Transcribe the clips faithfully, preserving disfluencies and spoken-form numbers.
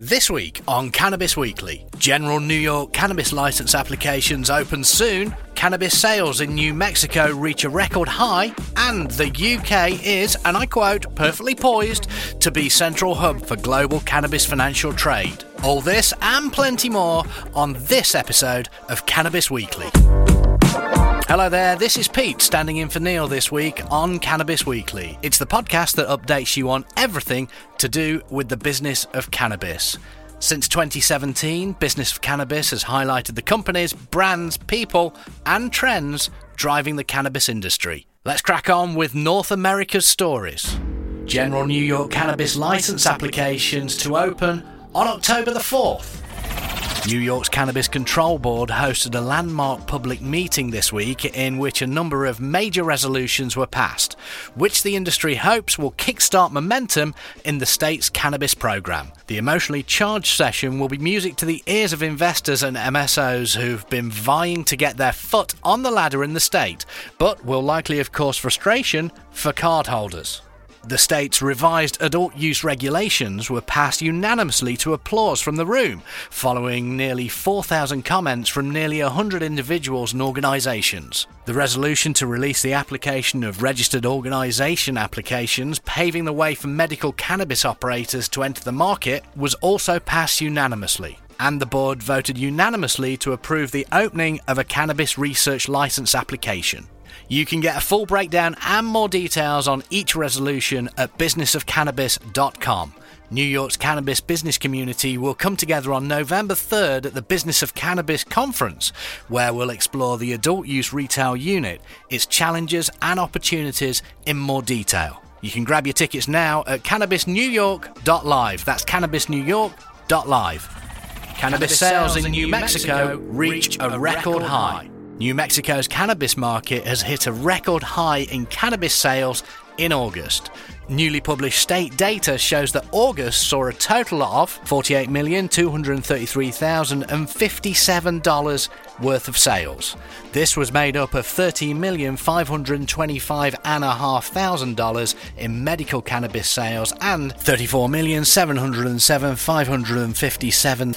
This week on Cannabis Weekly, general New York cannabis license applications open soon, cannabis sales in New Mexico reach a record high, and the U K is, and I quote, perfectly poised to be central hub for global cannabis financial trade. All this and plenty more on this episode of Cannabis Weekly. Hello there, this is Pete standing in for Neil this week on Cannabis Weekly. It's the podcast that updates you on everything to do with the business of cannabis. Since twenty seventeen, Business of Cannabis has highlighted the companies, brands, people and trends driving the cannabis industry. Let's crack on with North America's stories. General New York cannabis license applications to open on October the fourth. New York's Cannabis Control Board hosted a landmark public meeting this week in which a number of major resolutions were passed, which the industry hopes will kickstart momentum in the state's cannabis program. The emotionally charged session will be music to the ears of investors and M S Os who've been vying to get their foot on the ladder in the state, but will likely have caused frustration for cardholders. The state's revised adult-use regulations were passed unanimously to applause from the room, following nearly four thousand comments from nearly one hundred individuals and organisations. The resolution to release the application of registered organisation applications, paving the way for medical cannabis operators to enter the market, was also passed unanimously. And the board voted unanimously to approve the opening of a cannabis research licence application. You can get a full breakdown and more details on each resolution at business of cannabis dot com. New York's cannabis business community will come together on November third at the Business of Cannabis Conference, where we'll explore the adult use retail unit, its challenges and opportunities in more detail. You can grab your tickets now at cannabis new york dot live. That's cannabis new york dot live. Cannabis sales in New Mexico reach a record high. New Mexico's cannabis market has hit a record high in cannabis sales in August. Newly published state data shows that August saw a total of forty-eight million two hundred thirty-three thousand fifty-seven dollars worth of sales. This was made up of thirty million five hundred twenty-five thousand five hundred dollars in medical cannabis sales and thirty-four million seven hundred seven thousand five hundred fifty-seven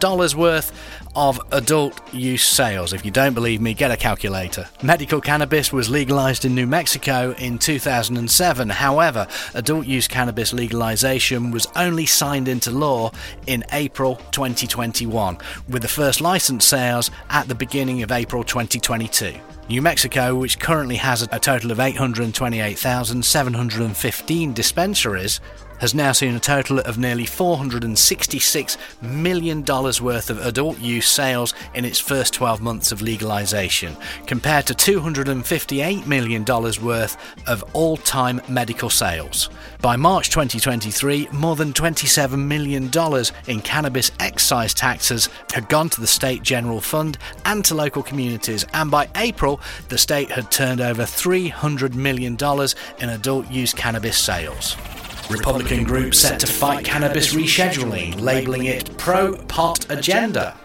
dollars worth of adult use sales. If you don't believe me, get a calculator. Medical cannabis was legalized in New Mexico in two thousand seven. However, adult use cannabis legalization was only signed into law in April twenty twenty-one, with the first license sales at the beginning of April twenty twenty-two. New Mexico, which currently has a total of eight hundred twenty-eight thousand seven hundred fifteen dispensaries, has now seen a total of nearly four hundred sixty-six million dollars worth of adult use sales in its first twelve months of legalization, compared to two hundred fifty-eight million dollars worth of all-time medical sales. By March twenty twenty-three, more than twenty-seven million dollars in cannabis excise taxes had gone to the state general fund and to local communities, and by April, the state had turned over three hundred million dollars in adult use cannabis sales. Republican groups set to fight cannabis rescheduling, labelling it pro-pot agenda.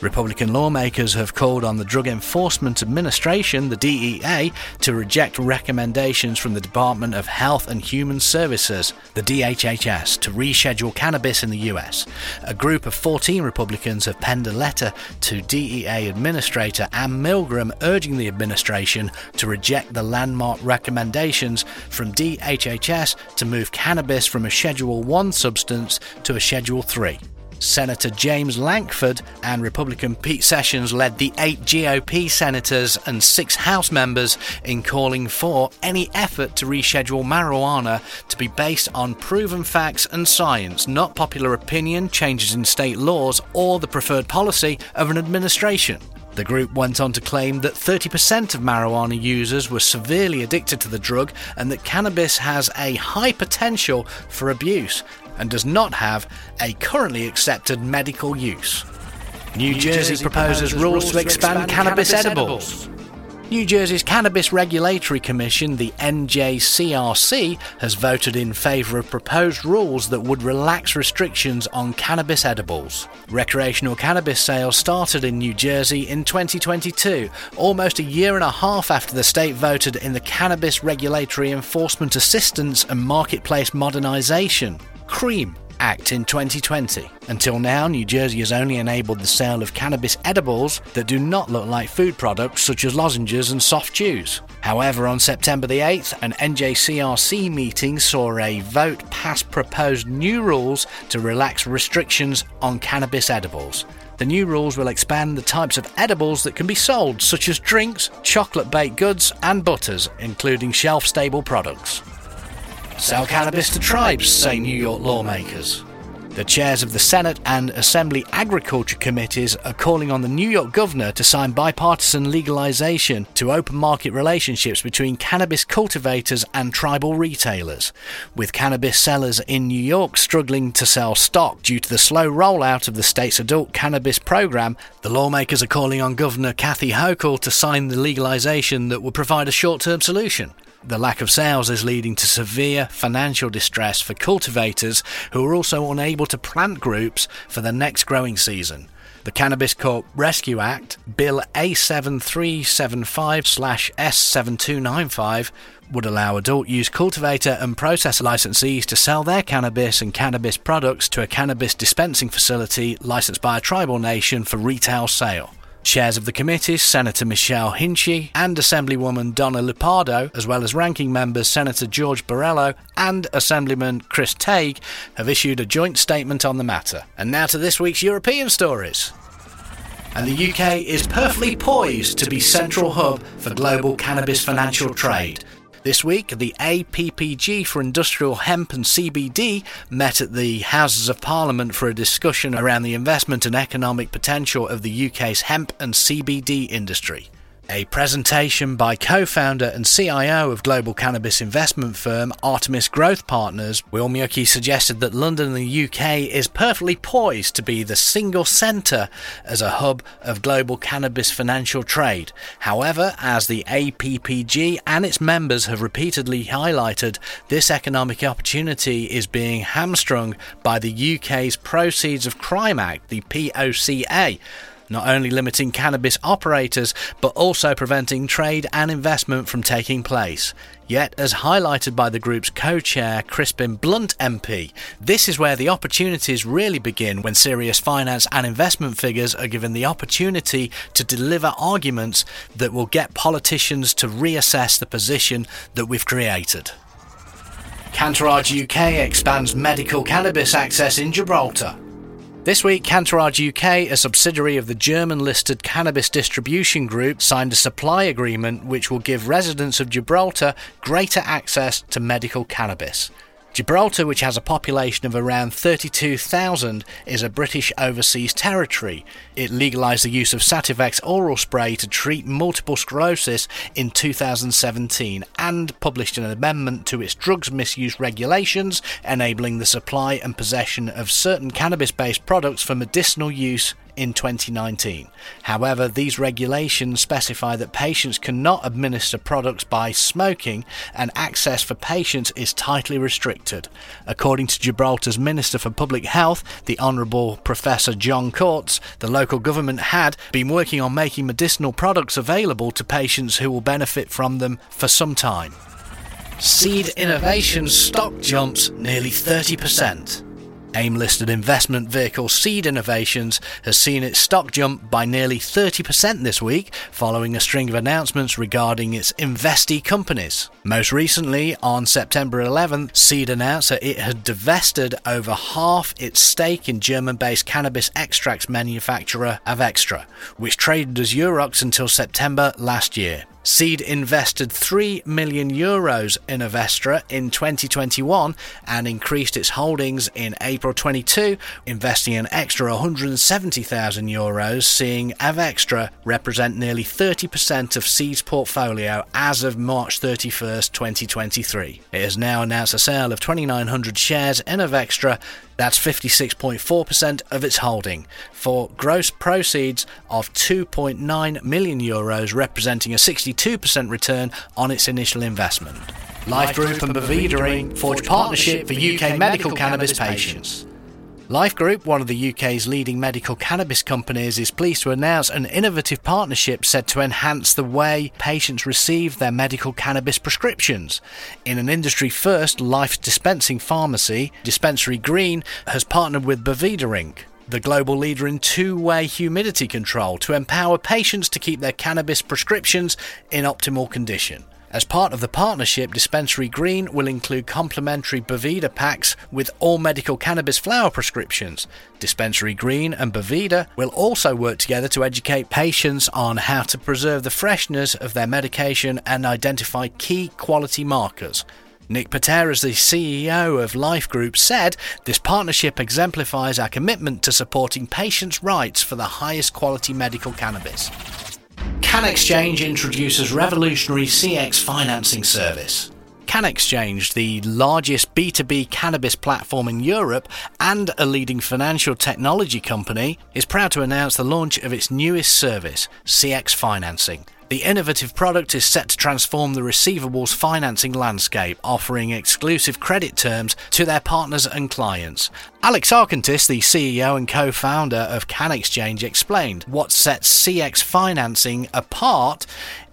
Republican lawmakers have called on the Drug Enforcement Administration, the D E A, to reject recommendations from the Department of Health and Human Services, the D H H S, to reschedule cannabis in the U S. A group of fourteen Republicans have penned a letter to D E A Administrator Ann Milgram urging the administration to reject the landmark recommendations from D H H S to move cannabis from a Schedule one substance to a Schedule three. Senator James Lankford and Republican Pete Sessions led the eight G O P senators and six House members in calling for any effort to reschedule marijuana to be based on proven facts and science, not popular opinion, changes in state laws, or the preferred policy of an administration. The group went on to claim that thirty percent of marijuana users were severely addicted to the drug and that cannabis has a high potential for abuse and does not have a currently accepted medical use. New, New Jersey, Jersey proposes rules to expand, to expand cannabis, cannabis edibles. edibles. New Jersey's Cannabis Regulatory Commission, the N J C R C, has voted in favour of proposed rules that would relax restrictions on cannabis edibles. Recreational cannabis sales started in New Jersey in twenty twenty-two, almost a year and a half after the state voted in the Cannabis Regulatory Enforcement Assistance and Marketplace Modernization, CREAM Act in twenty twenty. Until now, New Jersey has only enabled the sale of cannabis edibles that do not look like food products, such as lozenges and soft chews. However, on September the eighth, an N J C R C meeting saw a vote pass proposed new rules to relax restrictions on cannabis edibles. The new rules will expand the types of edibles that can be sold, such as drinks, chocolate-baked goods and butters, including shelf-stable products. Sell cannabis to tribes, say New York lawmakers. The chairs of the Senate and Assembly Agriculture Committees are calling on the New York governor to sign bipartisan legalization to open market relationships between cannabis cultivators and tribal retailers, with cannabis sellers in New York struggling to sell stock due to the slow rollout of the state's adult cannabis program. The lawmakers are calling on Governor Kathy Hochul to sign the legalization that will provide a short-term solution. The lack of sales is leading to severe financial distress for cultivators who are also unable to plant groups for the next growing season. The Cannabis Corp Rescue Act, Bill A seven three seven five S seven two nine five, would allow adult-use cultivator and processor licensees to sell their cannabis and cannabis products to a cannabis dispensing facility licensed by a tribal nation for retail sale. Chairs of the committees, Senator Michelle Hinchey and Assemblywoman Donna Lupardo, as well as ranking members Senator George Borrello and Assemblyman Chris Tague, have issued a joint statement on the matter. And now to this week's European stories. And the U K is perfectly poised to be central hub for global cannabis financial trade. This week, the A P P G for Industrial Hemp and C B D met at the Houses of Parliament for a discussion around the investment and economic potential of the U K's hemp and C B D industry. A presentation by co-founder and C I O of global cannabis investment firm Artemis Growth Partners, Will Miyuki suggested that London and the U K is perfectly poised to be the single centre as a hub of global cannabis financial trade. However, as the A P P G and its members have repeatedly highlighted, this economic opportunity is being hamstrung by the U K's Proceeds of Crime Act, the P O C A, not only limiting cannabis operators, but also preventing trade and investment from taking place. Yet, as highlighted by the group's co-chair, Crispin Blunt M P, this is where the opportunities really begin when serious finance and investment figures are given the opportunity to deliver arguments that will get politicians to reassess the position that we've created. Cantourage U K expands medical cannabis access in Gibraltar. This week, Cantourage U K, a subsidiary of the German-listed cannabis distribution group, signed a supply agreement which will give residents of Gibraltar greater access to medical cannabis. Gibraltar, which has a population of around thirty-two thousand, is a British overseas territory. It legalised the use of Sativex oral spray to treat multiple sclerosis in two thousand seventeen and published an amendment to its drugs misuse regulations, enabling the supply and possession of certain cannabis-based products for medicinal use in twenty nineteen. However, these regulations specify that patients cannot administer products by smoking, and access for patients is tightly restricted. According to Gibraltar's Minister for Public Health, the Honourable Professor John Cortz, the local government had been working on making medicinal products available to patients who will benefit from them for some time. Seed Innovation stock jumps nearly thirty percent. AIM-listed investment vehicle Seed Innovations has seen its stock jump by nearly thirty percent this week following a string of announcements regarding its investee companies. Most recently, on September eleventh, Seed announced that it had divested over half its stake in German-based cannabis extracts manufacturer Avextra, which traded as Eurox until September last year. Seed invested three million euros in Avextra in twenty twenty-one and increased its holdings in April twenty-two, investing an extra one hundred seventy thousand euros, seeing Avextra represent nearly thirty percent of Seed's portfolio as of March thirty-first, twenty twenty-three. It has now announced a sale of twenty-nine hundred shares in Avextra, that's fifty-six point four percent of its holding, for gross proceeds of two point nine million euros, representing a sixty-two percent return on its initial investment. Life Group and Bavida Incorporated forge partnership for U K medical cannabis patients. Life Group, one of the U K's leading medical cannabis companies, is pleased to announce an innovative partnership said to enhance the way patients receive their medical cannabis prescriptions. In an industry first, Life's dispensing pharmacy, Dispensary Green, has partnered with Bavida Incorporated, the global leader in two-way humidity control, to empower patients to keep their cannabis prescriptions in optimal condition. As part of the partnership, Dispensary Green will include complementary Bavida packs with all medical cannabis flower prescriptions. Dispensary Green and Bavida will also work together to educate patients on how to preserve the freshness of their medication and identify key quality markers. Nick Patera, the C E O of Life Group, said, "This partnership exemplifies our commitment to supporting patients' rights for the highest quality medical cannabis." CanExchange introduces revolutionary C X financing service. CanExchange, the largest B two B cannabis platform in Europe and a leading financial technology company, is proud to announce the launch of its newest service, C X financing. The innovative product is set to transform the receivables financing landscape, offering exclusive credit terms to their partners and clients. Alex Arkantis, the C E O and co-founder of CanExchange, explained, "What sets C X financing apart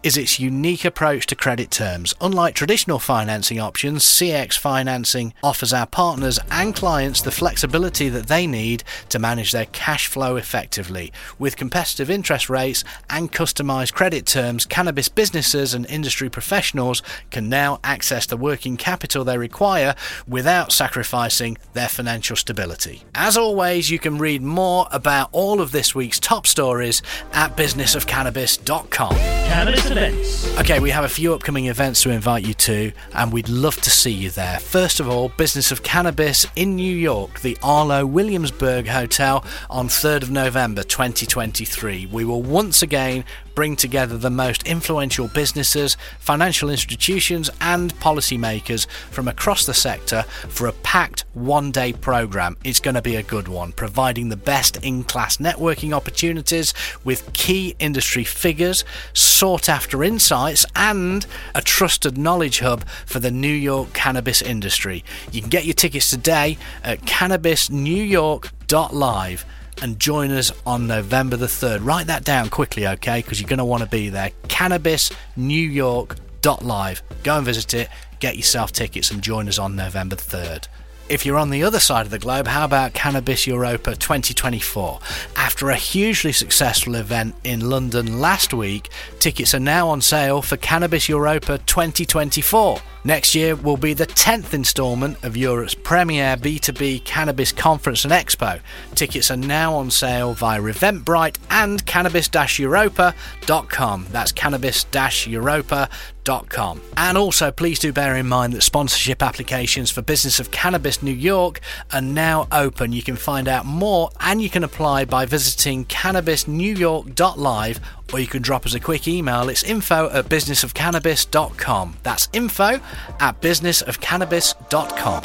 is its unique approach to credit terms. Unlike traditional financing options, C X financing offers our partners and clients the flexibility that they need to manage their cash flow effectively. With competitive interest rates and customized credit terms, cannabis businesses and industry professionals can now access the working capital they require without sacrificing their financial stability." As always, you can read more about all of this week's top stories at business of cannabis dot com. Cannabis events. Okay, we have a few upcoming events to invite you to, and we'd love to see you there. First of all, Business of Cannabis in New York, the Arlo Williamsburg Hotel on third of November twenty twenty-three. We will once again bring together the most influential businesses, financial institutions and policymakers from across the sector for a packed one-day programme. It's going to be a good one, providing the best in-class networking opportunities with key industry figures, sought-after insights and a trusted knowledge hub for the New York cannabis industry. You can get your tickets today at cannabis new york dot live. And join us on November the third. Write that down quickly, okay, because you're going to want to be there. cannabis new york dot live. Go and visit it, get yourself tickets and join us on November the third. If you're on the other side of the globe, how about Cannabis Europa twenty twenty-four? After a hugely successful event in London last week, tickets are now on sale for Cannabis Europa twenty twenty-four. Next year will be the tenth instalment of Europe's premier B two B cannabis conference and expo. Tickets are now on sale via Eventbrite and cannabis dash europa dot com. That's cannabis dash europa dot com. And also, please do bear in mind that sponsorship applications for Business of Cannabis New York are now open. You can find out more and you can apply by visiting cannabis new york dot live, or you can drop us a quick email. It's info at business of cannabis dot com. That's info at business of cannabis dot com.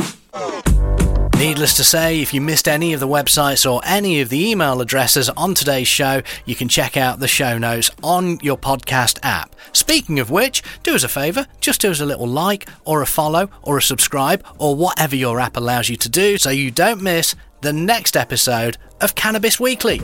Needless to say, if you missed any of the websites or any of the email addresses on today's show, you can check out the show notes on your podcast app. Speaking of which, do us a favour, just do us a little like or a follow or a subscribe or whatever your app allows you to do so you don't miss the next episode of Cannabis Weekly.